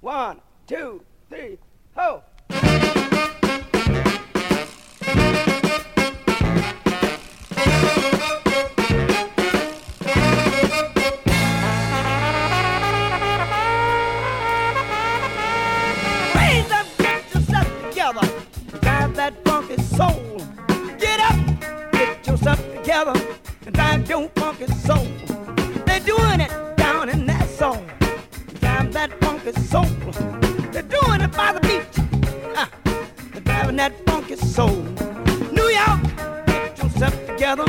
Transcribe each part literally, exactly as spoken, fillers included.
One, two, three, ho! And drive your funky soul. They're doing it down in that zone. Drive that funky soul. They're doing it by the beach. Uh, they're driving that funky soul. New York, get yourself together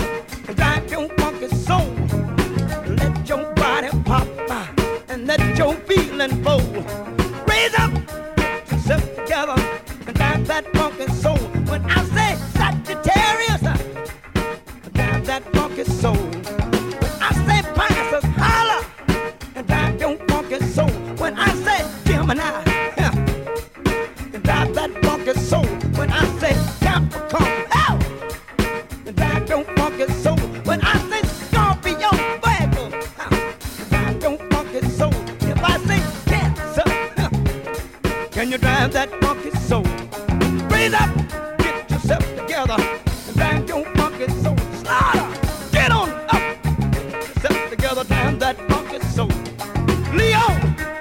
and drive your funky soul. Let your body pop uh, and let your feeling flow. Raise up, get yourself together and drive that funky soul. When I say Sagittarius, uh, that funky soul. When I say Pisces, holler and drive your funky soul. When I say Gemini, yeah, and drive that funky soul. When I say Capricorn, out and drive your funky soul. When I say Scorpio, Virgo, and drive your funky soul. If I say Cancer, yeah, can you drive that funky soul? Raise up, get yourself together and drive your funky soul. Get on up, get yourself together, down that funky soul. Leo,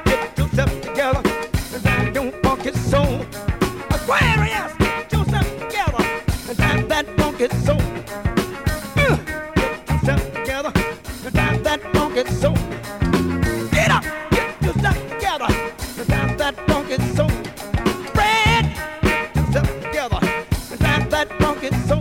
get yourself together, down your funky soul. Aquarius, get yourself together, down that funky soul. Get yourself together, down that funky soul. Get up, get yourself together, down that funky soul. Fred, get yourself together, down that funky soul.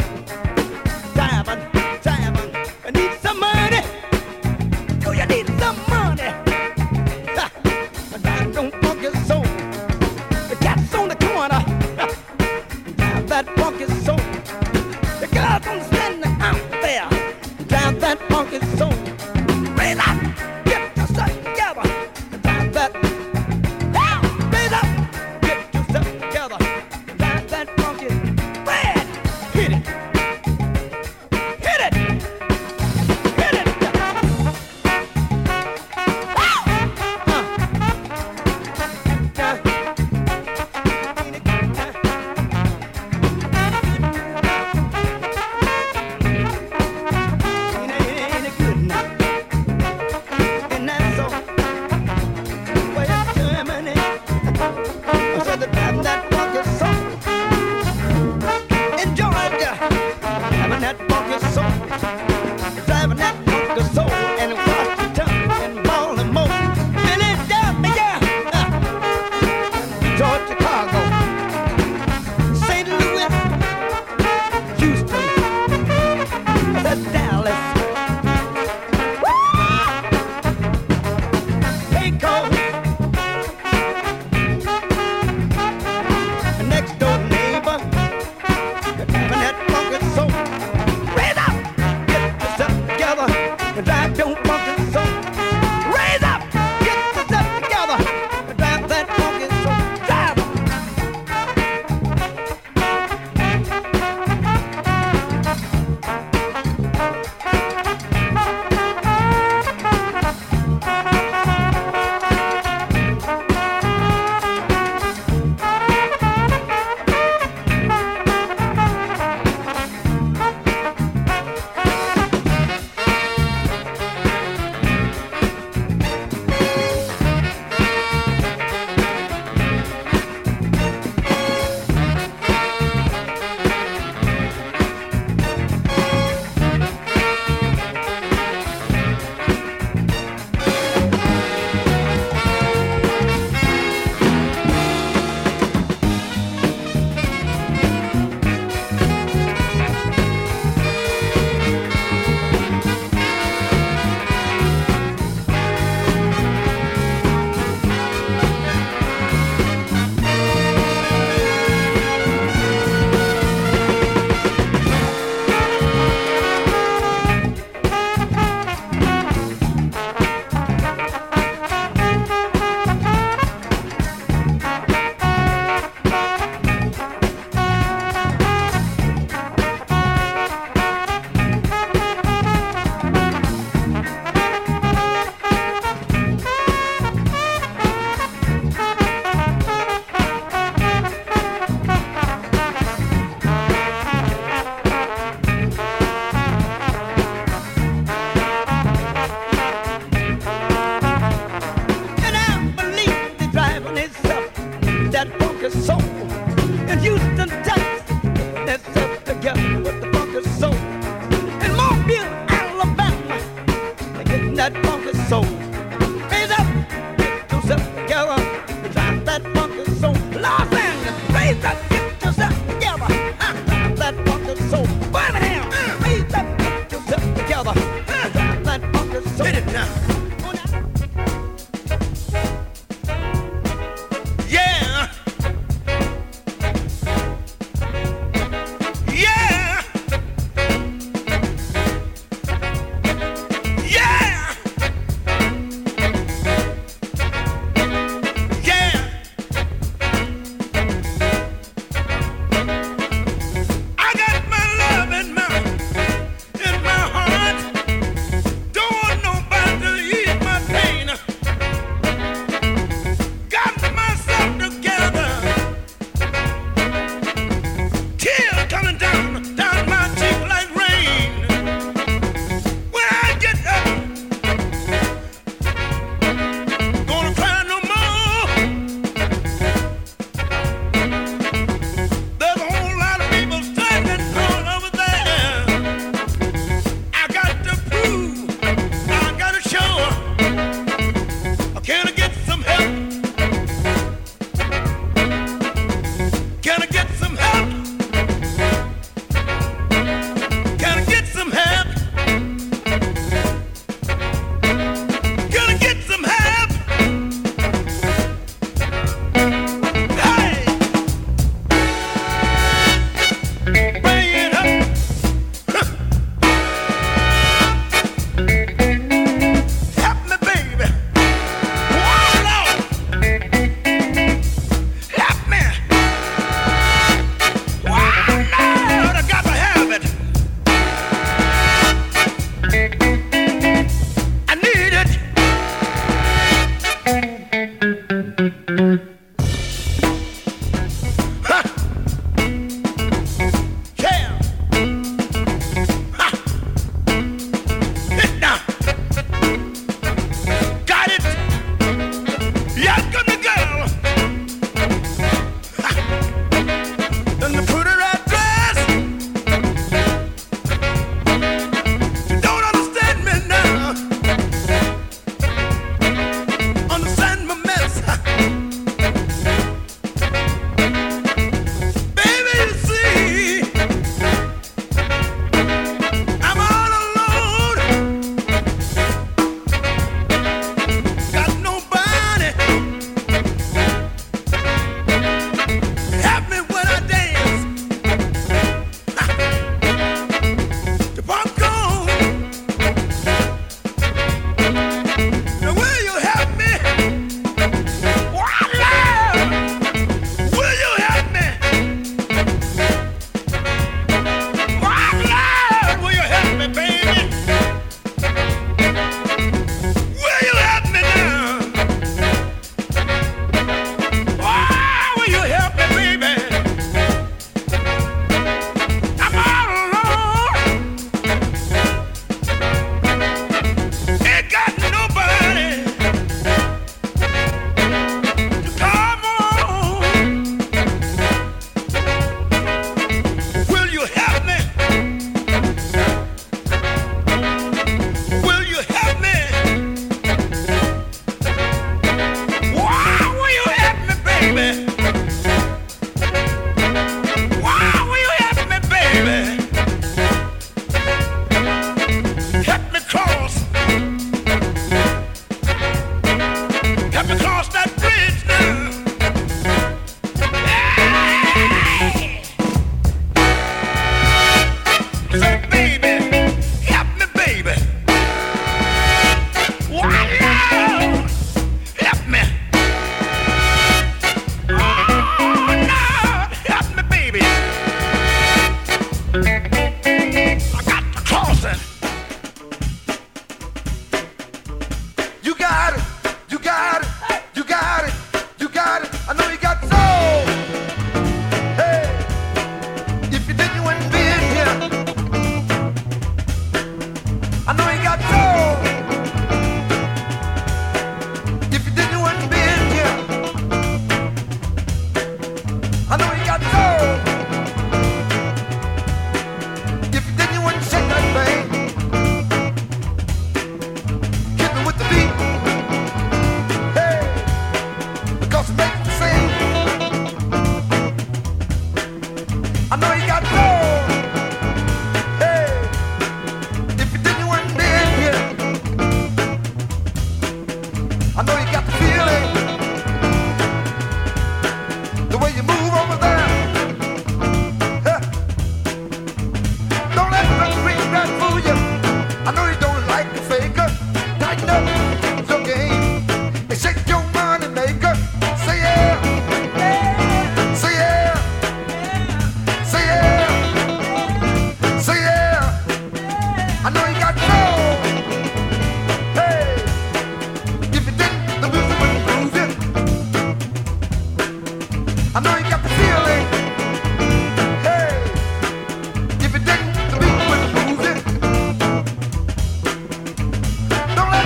Getting that funky soul. Raise up, get yourself together. Drive that funky soul. Los Angeles, raise up, get yourself together. Drive that funky soul. Birmingham, raise up, get yourself together. Drive that funky soul. Hit it now. I know you got the feeling, the way you move over there. Huh. Don't let the green rat fool you. I know you don't like the faker. Tighten up your game and shake your money maker. Say yeah. I know you got the feeling. Hey, if you didn't, the beat would move it. Don't let nobody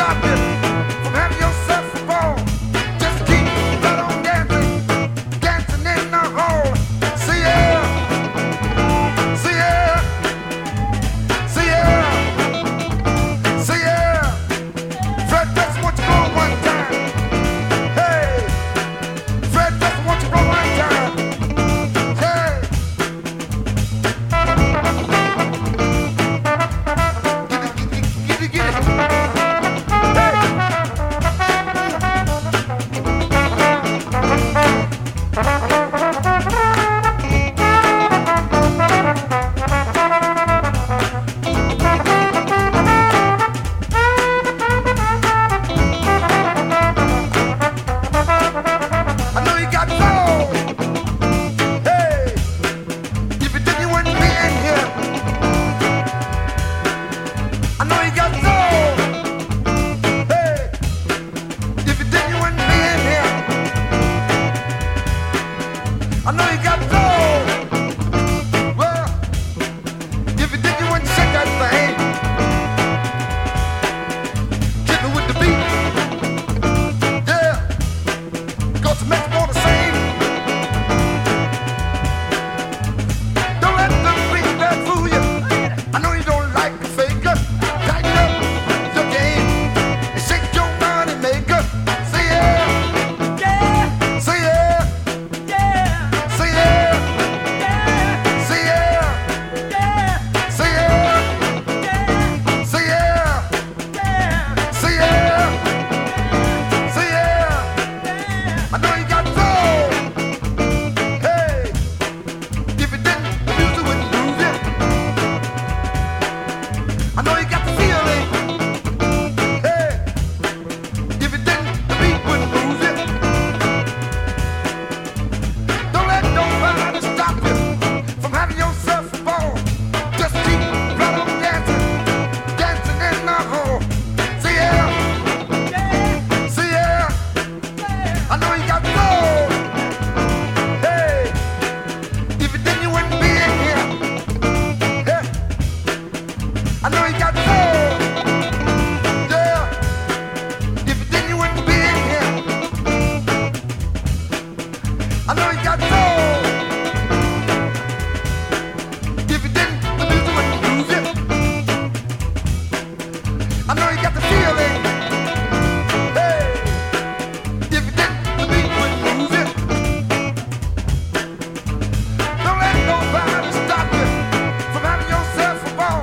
stop you from having yourself a ball. Just keep right on dancing, dancing in the hall. See ya, see ya, see ya, see ya. Fred doesn't want you going one time. I know you got gold. Well, if you did, you wouldn't shake that thing. Keep it with the beat. Yeah. Cause it makes more the same. Don't let them beat that fool you. I know you don't like the faker. Tighten up your game and shake your money maker. Say yeah. Yeah. Say yeah. I know you got the feeling. Hey, if you didn't, the beat wouldn't lose it. Don't let nobody stop you from having yourself a ball. Just keep right on dancing, dancing in the hall. See ya, yeah. See ya. Yeah. I know you got gold. I know you got gold, yeah. If you didn't, you wouldn't be in here. I know you got gold. If you didn't, the music wouldn't lose it. I know you got the feeling. Hey, if you didn't, the beat wouldn't lose it. Don't let nobody stop you from having yourself a ball.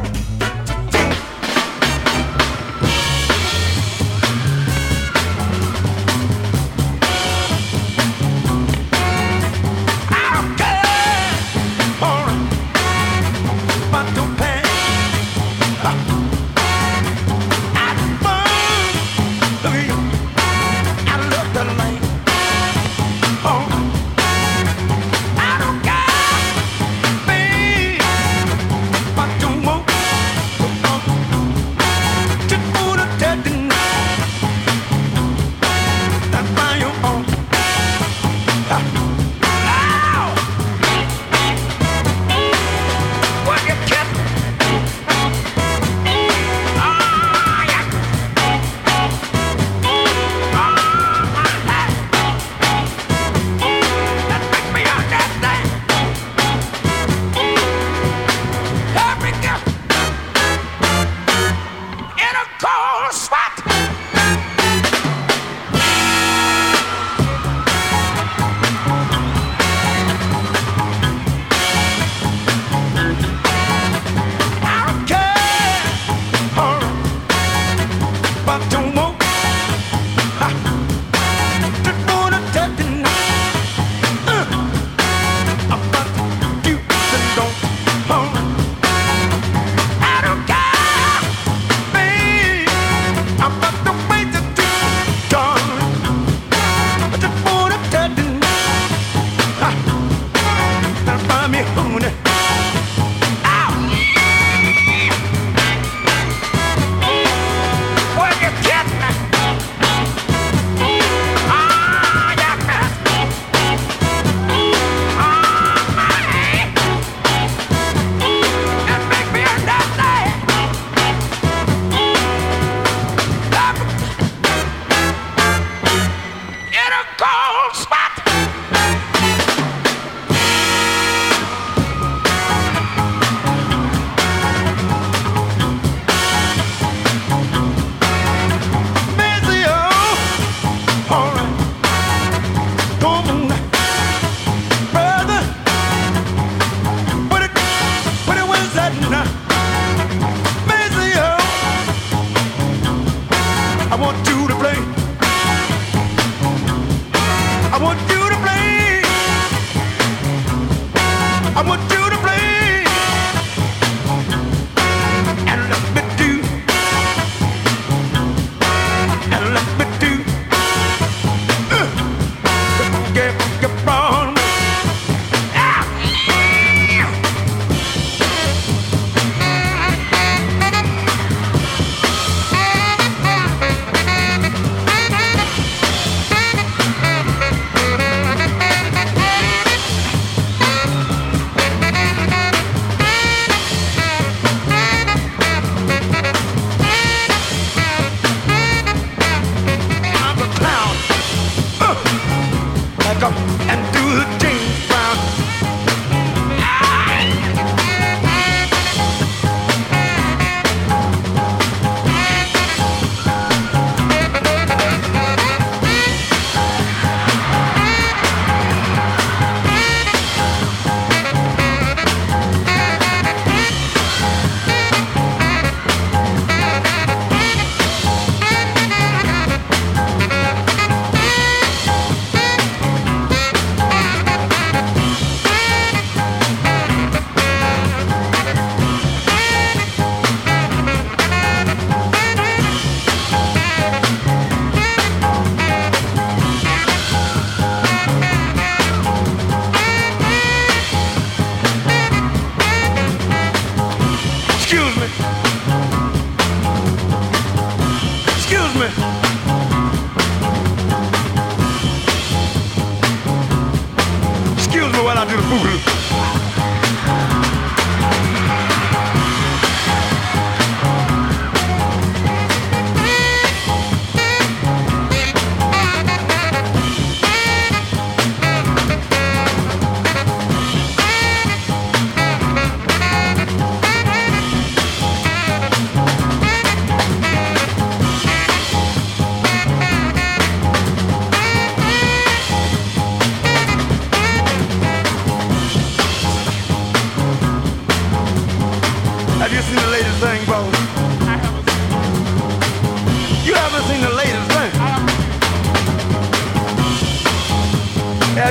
But don't move.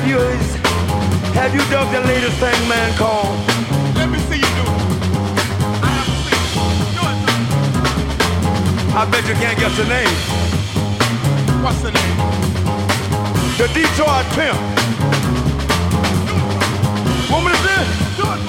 Have you have you dug the latest thing man called? Let me see you do it. I haven't seen you. Do it. I bet you can't guess the name. What's the name? The Detroit Pimp. Want me to do it? Do it.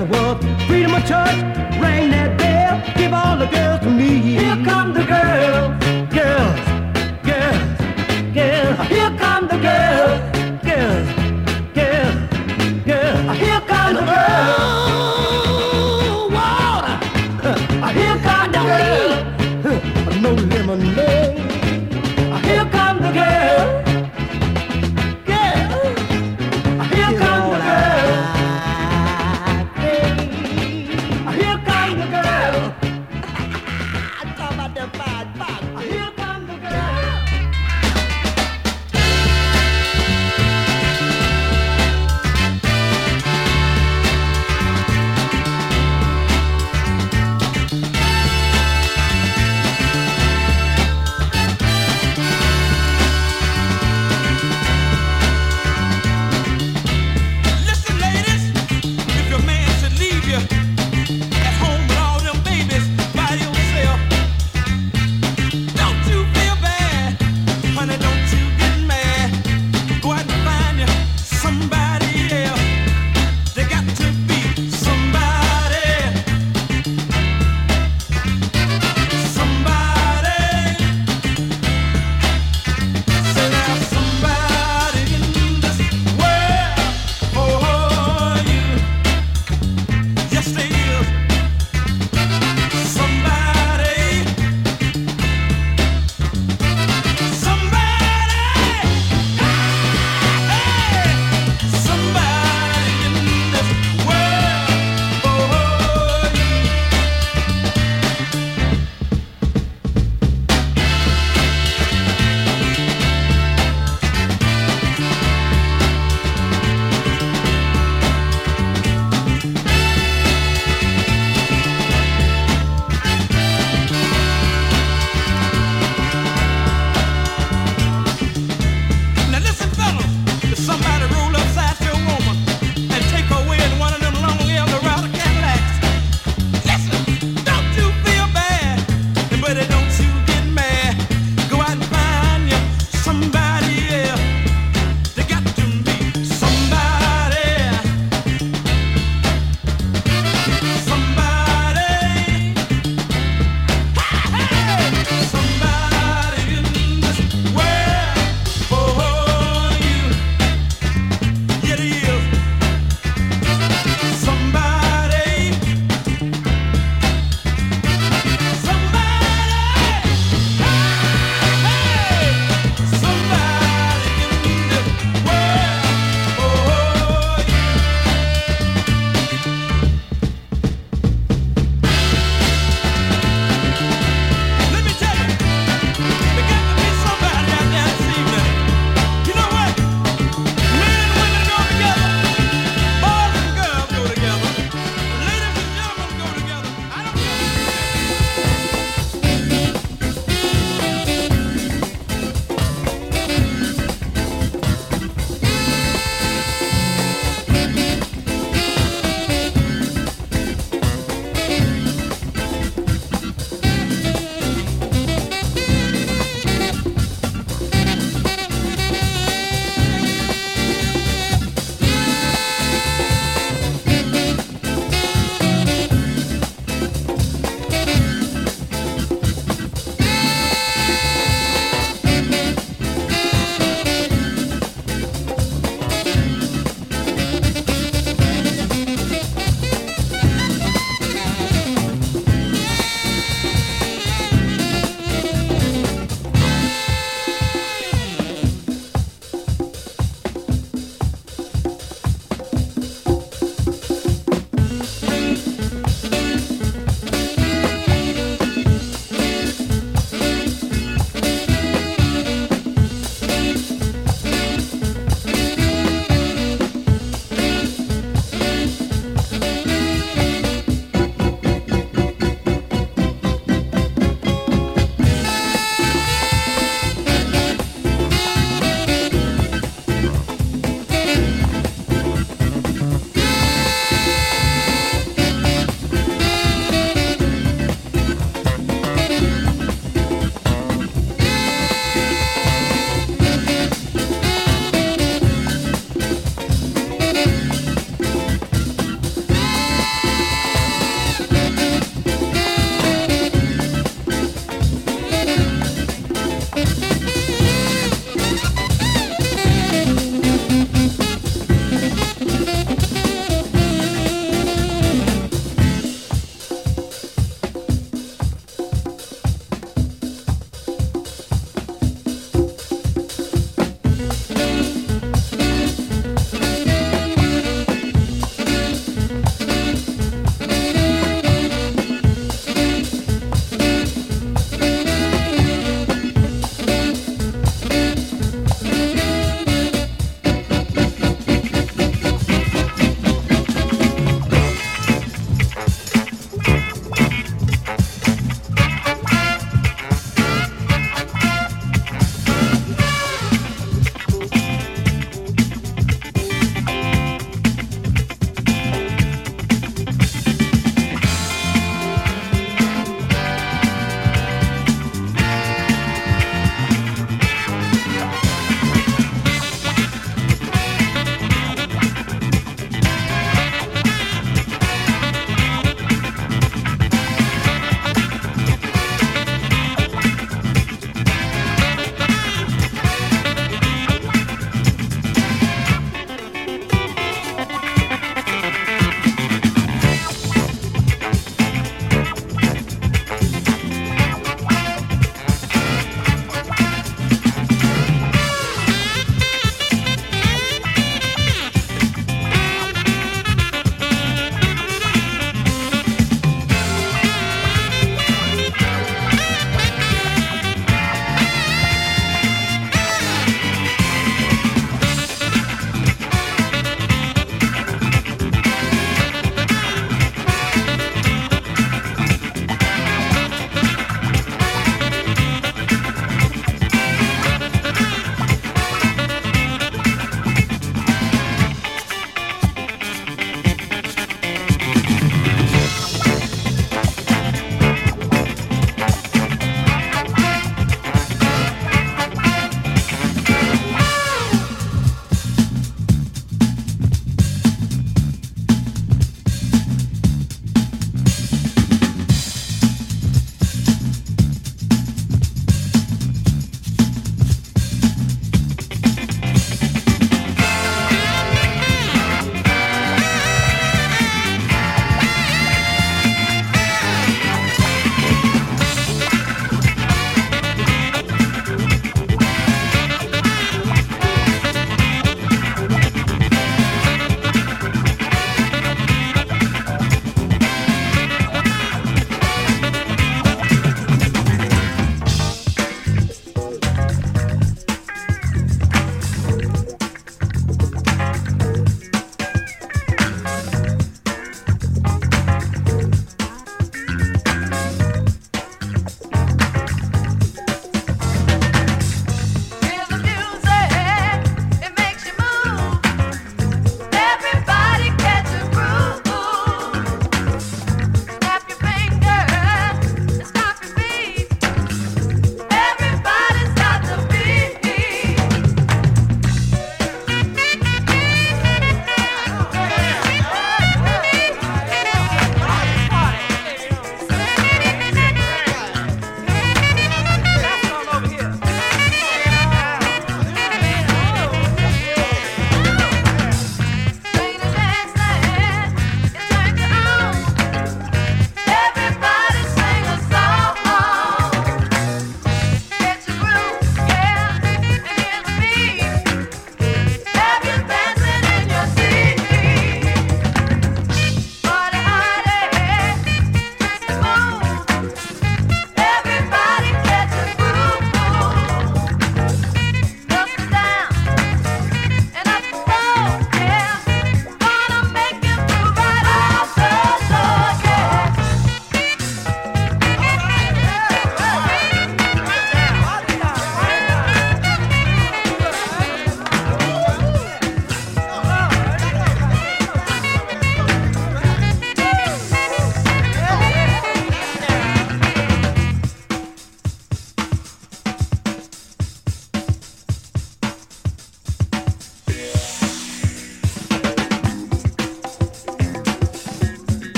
as I was. Freedom of church, ring that bell. Give all the girls to me. Here come the girls, girls, girls, girls. Here come the girls, girls, girls, girls. Here come the girls. Water. Here come the girls. No lemonade. Here come the girls. Here comes the girl. Here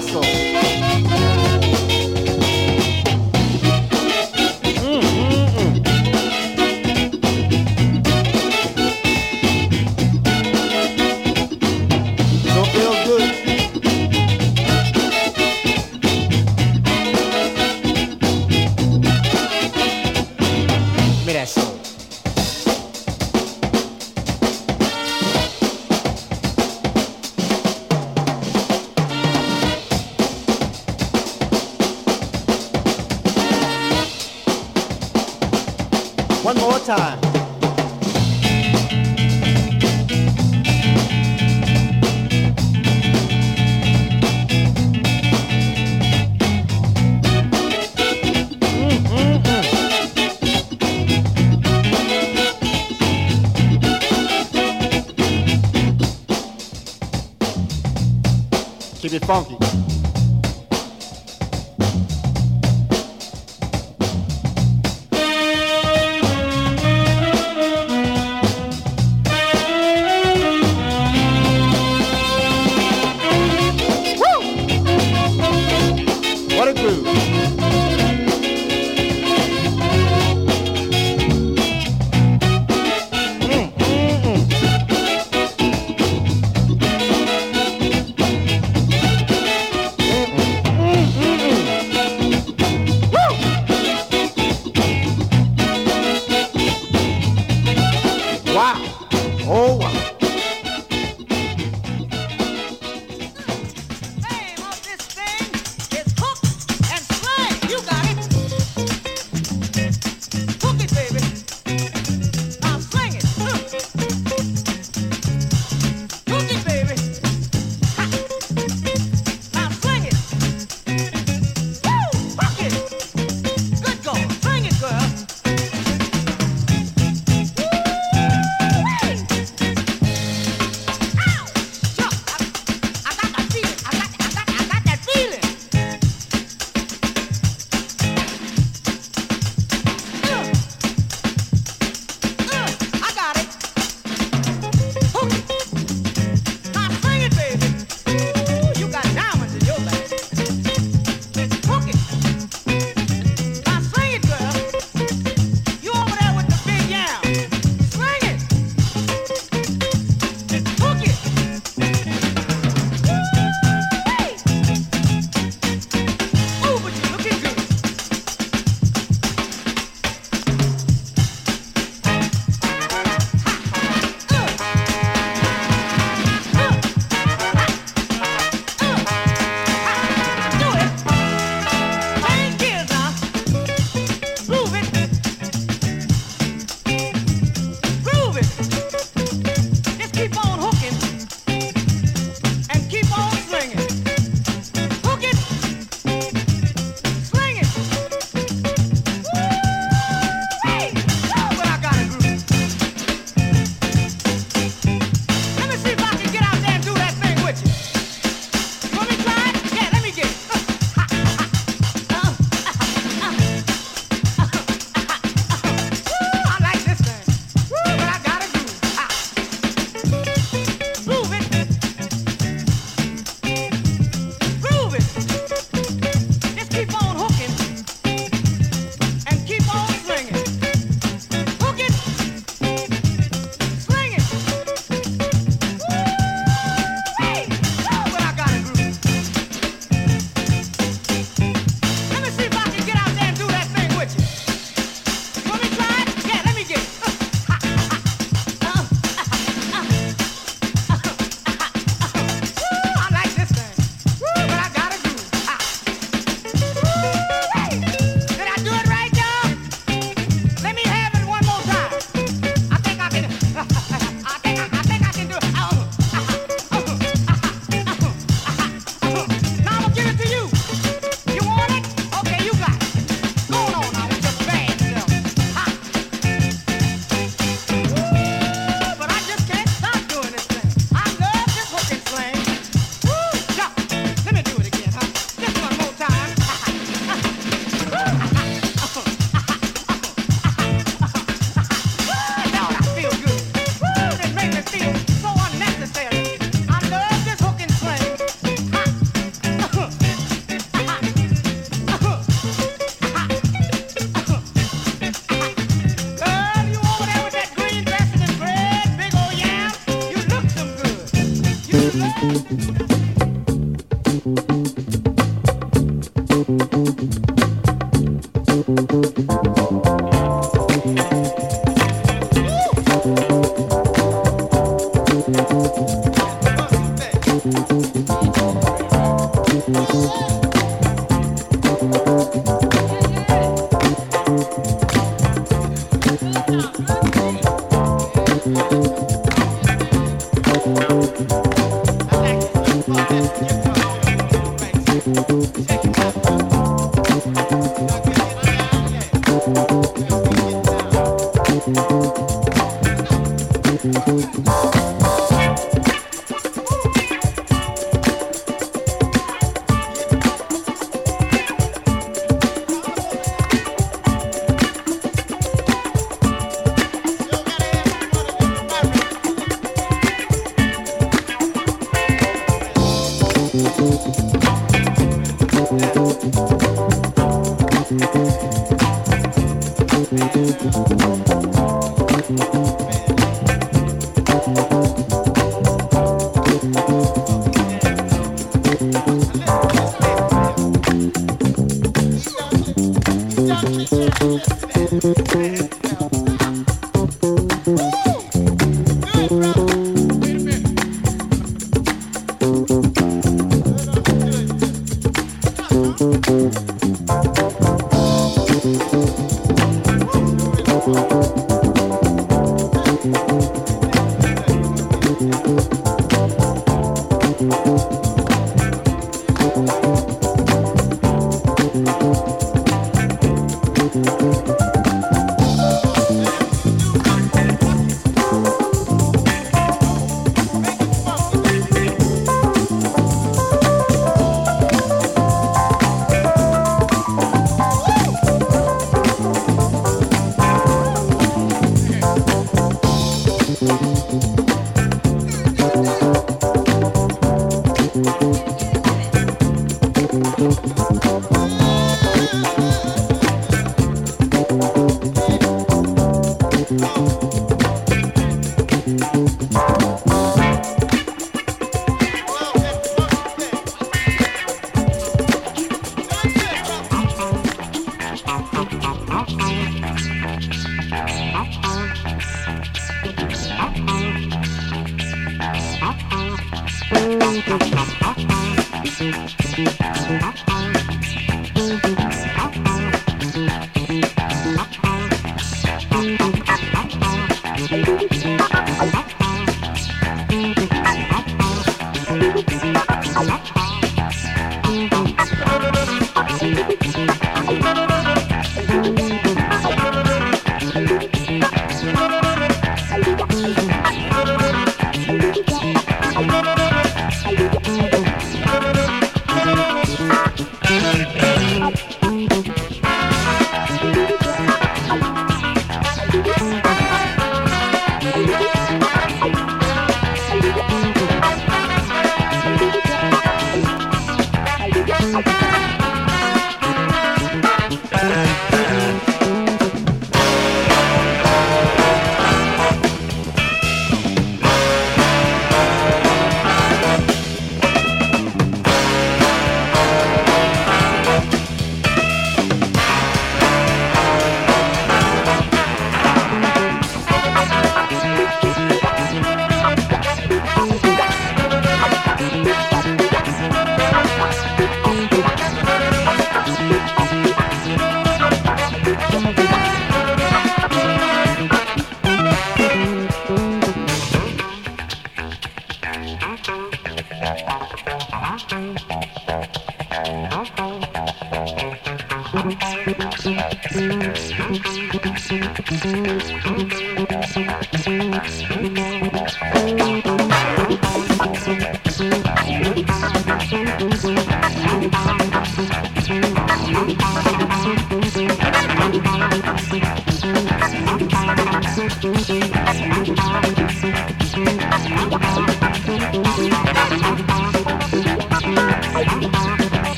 Russell. Mm, mm, mm. Don't feel good. Give me that soul. One more time. Mm-hmm. Keep it funky.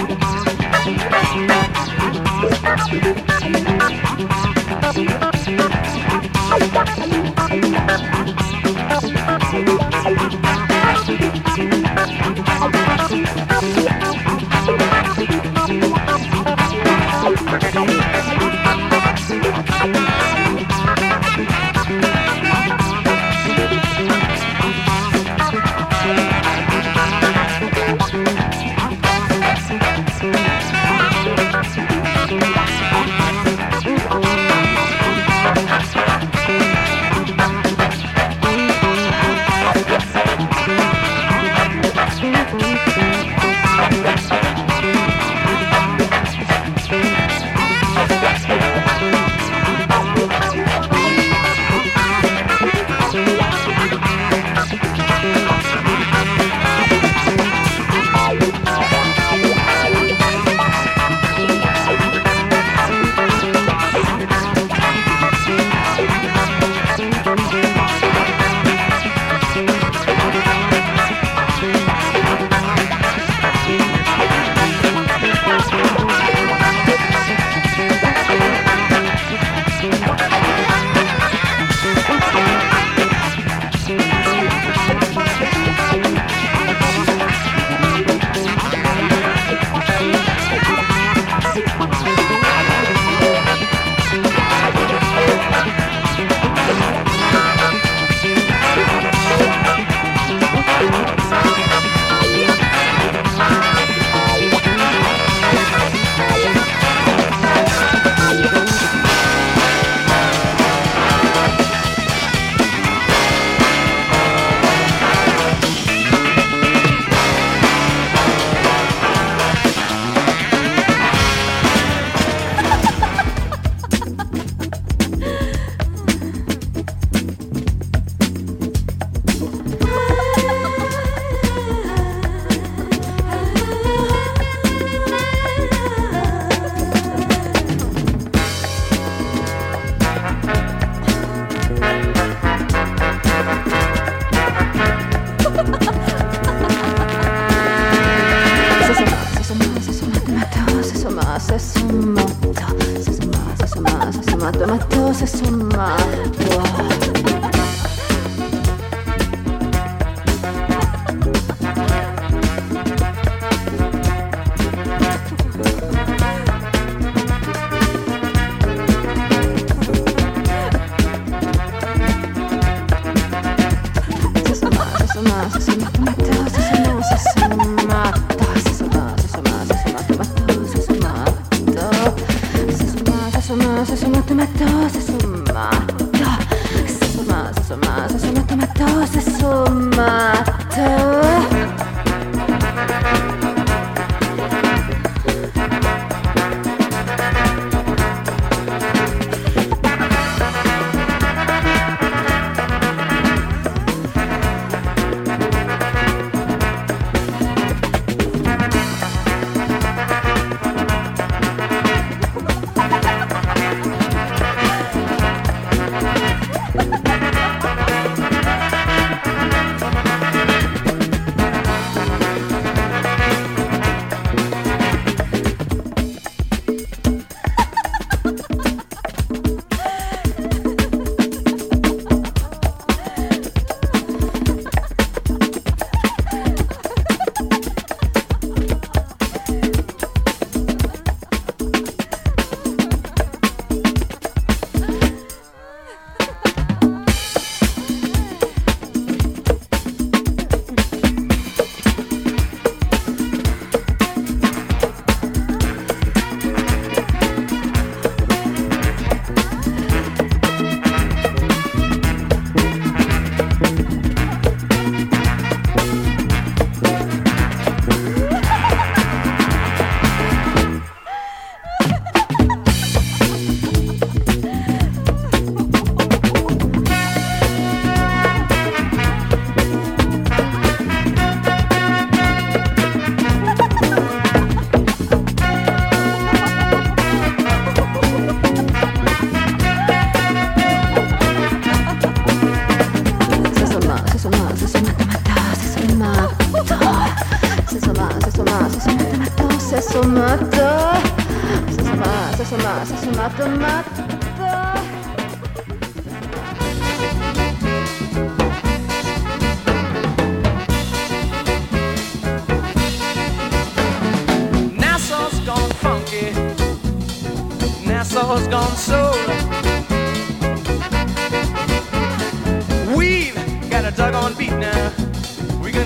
I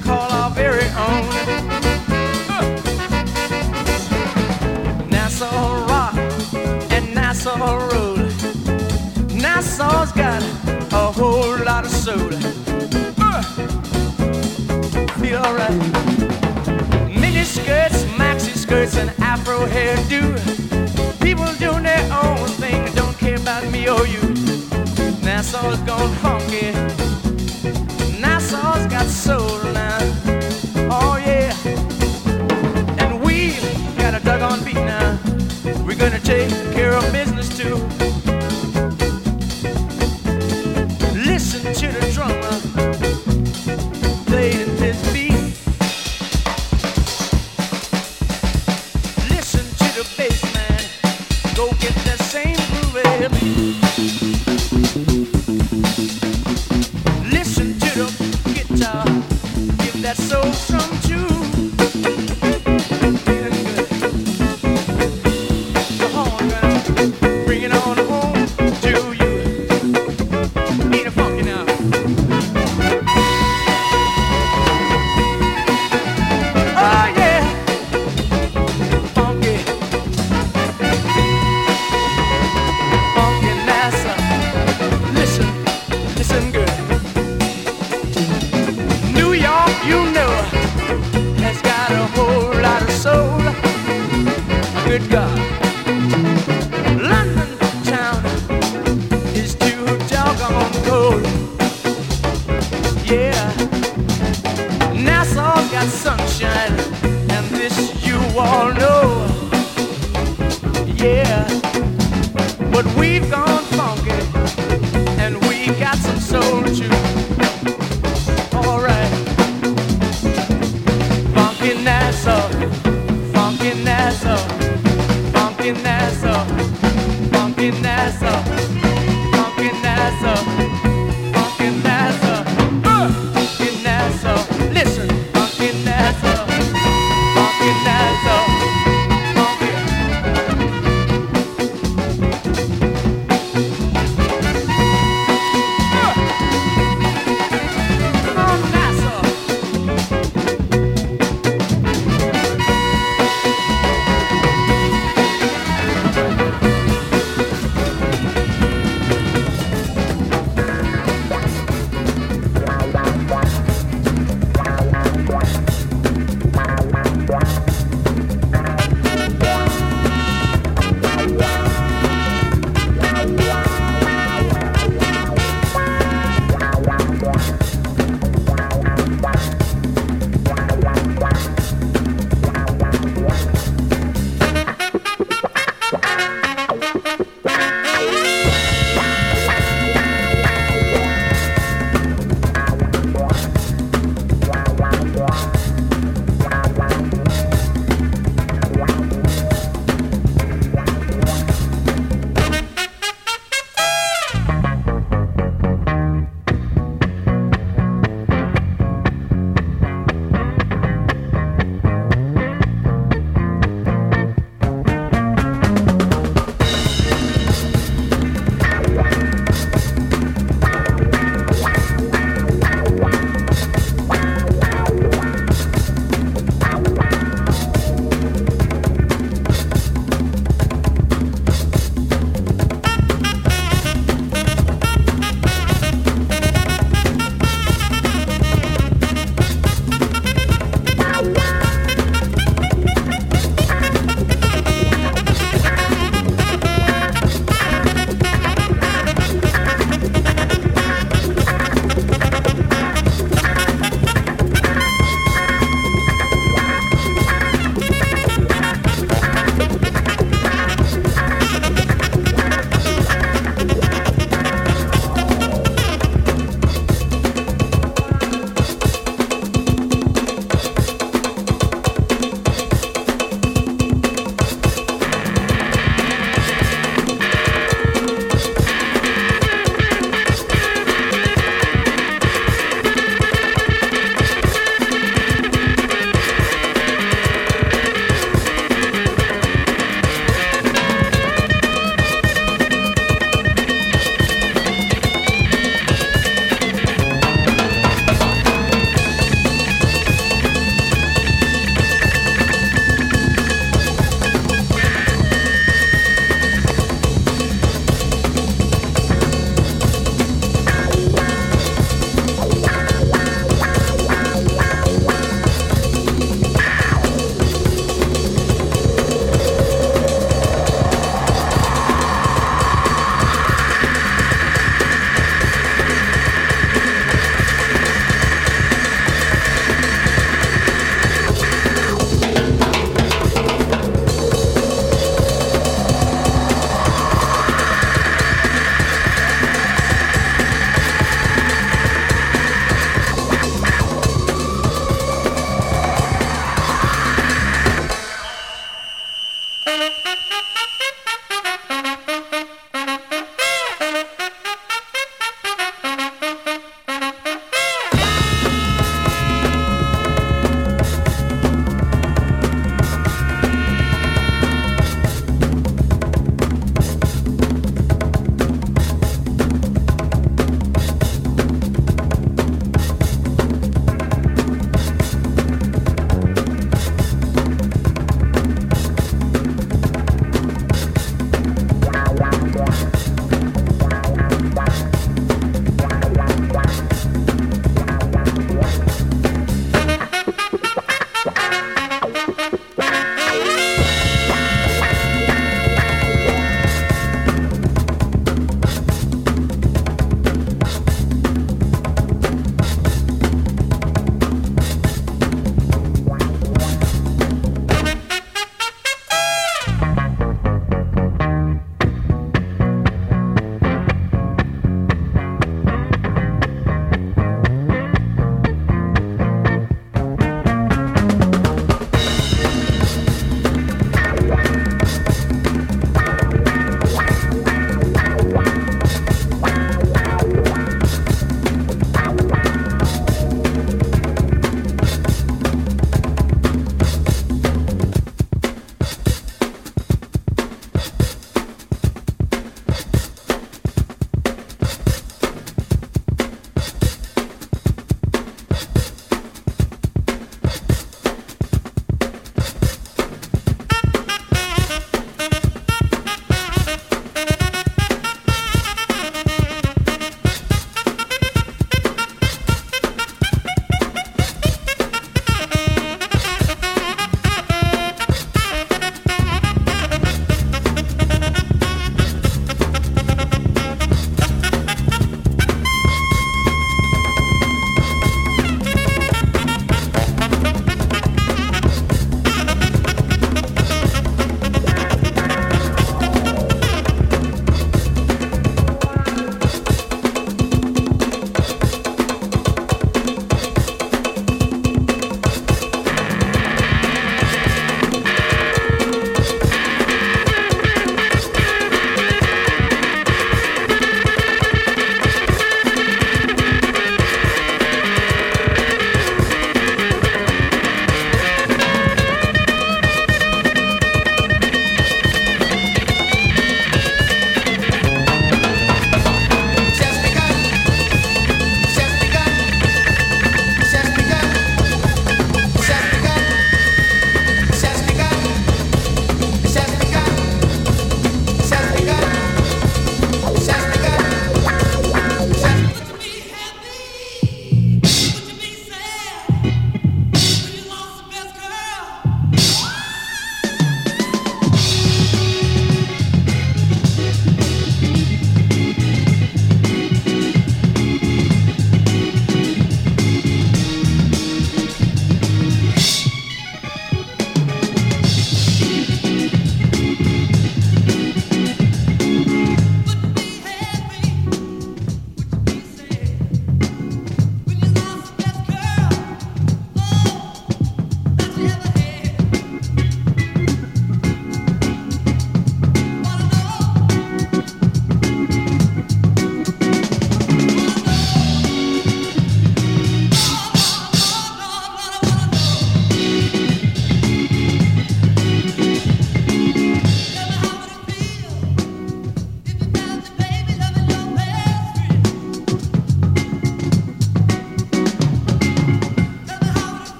gonna call our very own. Uh. Nassau Rock and Nassau Road. Nassau's got a whole lot of soul. Uh. Feel alright. Mini skirts, maxi skirts, and afro hairdo. People doing their own thing, don't care about me or you. Nassau's gone funky. Nassau's got soul now. Oh yeah. And we got a doggone beat now. We're gonna take care of business too. Listen to the drummer playing this beat. Listen to the bass man. Go get that same groove.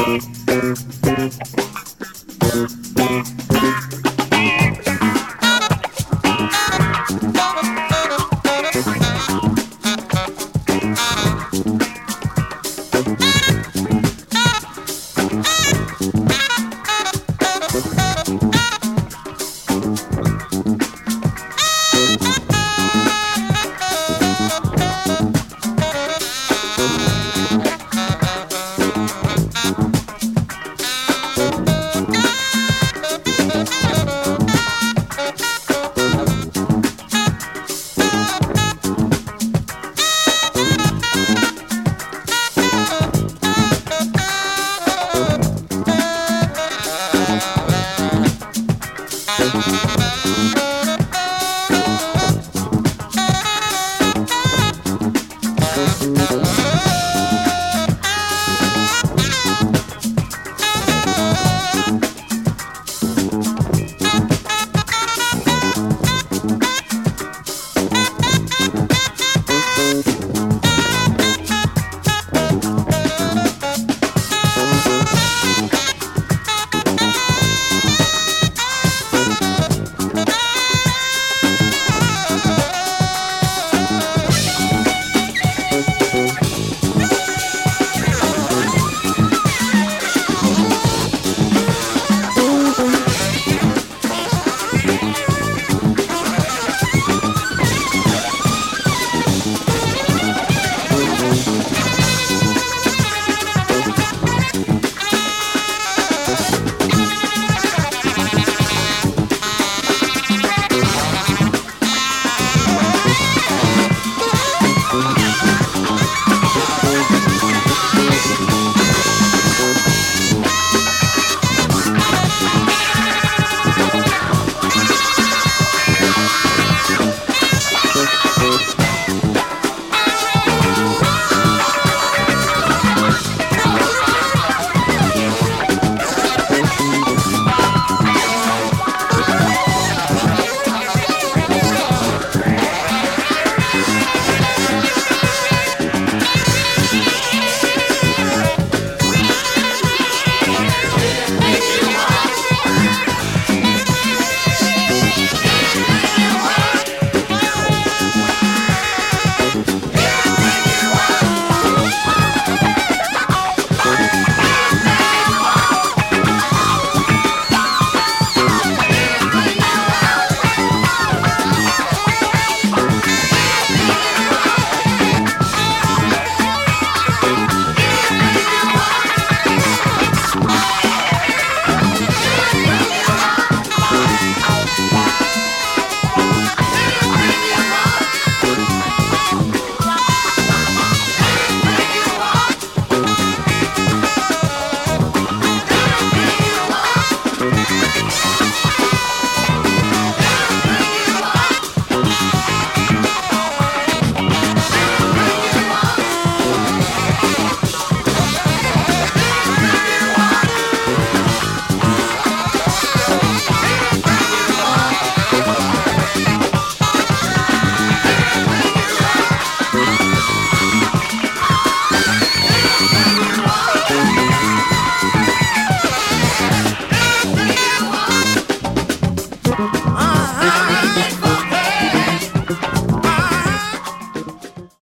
Thank you.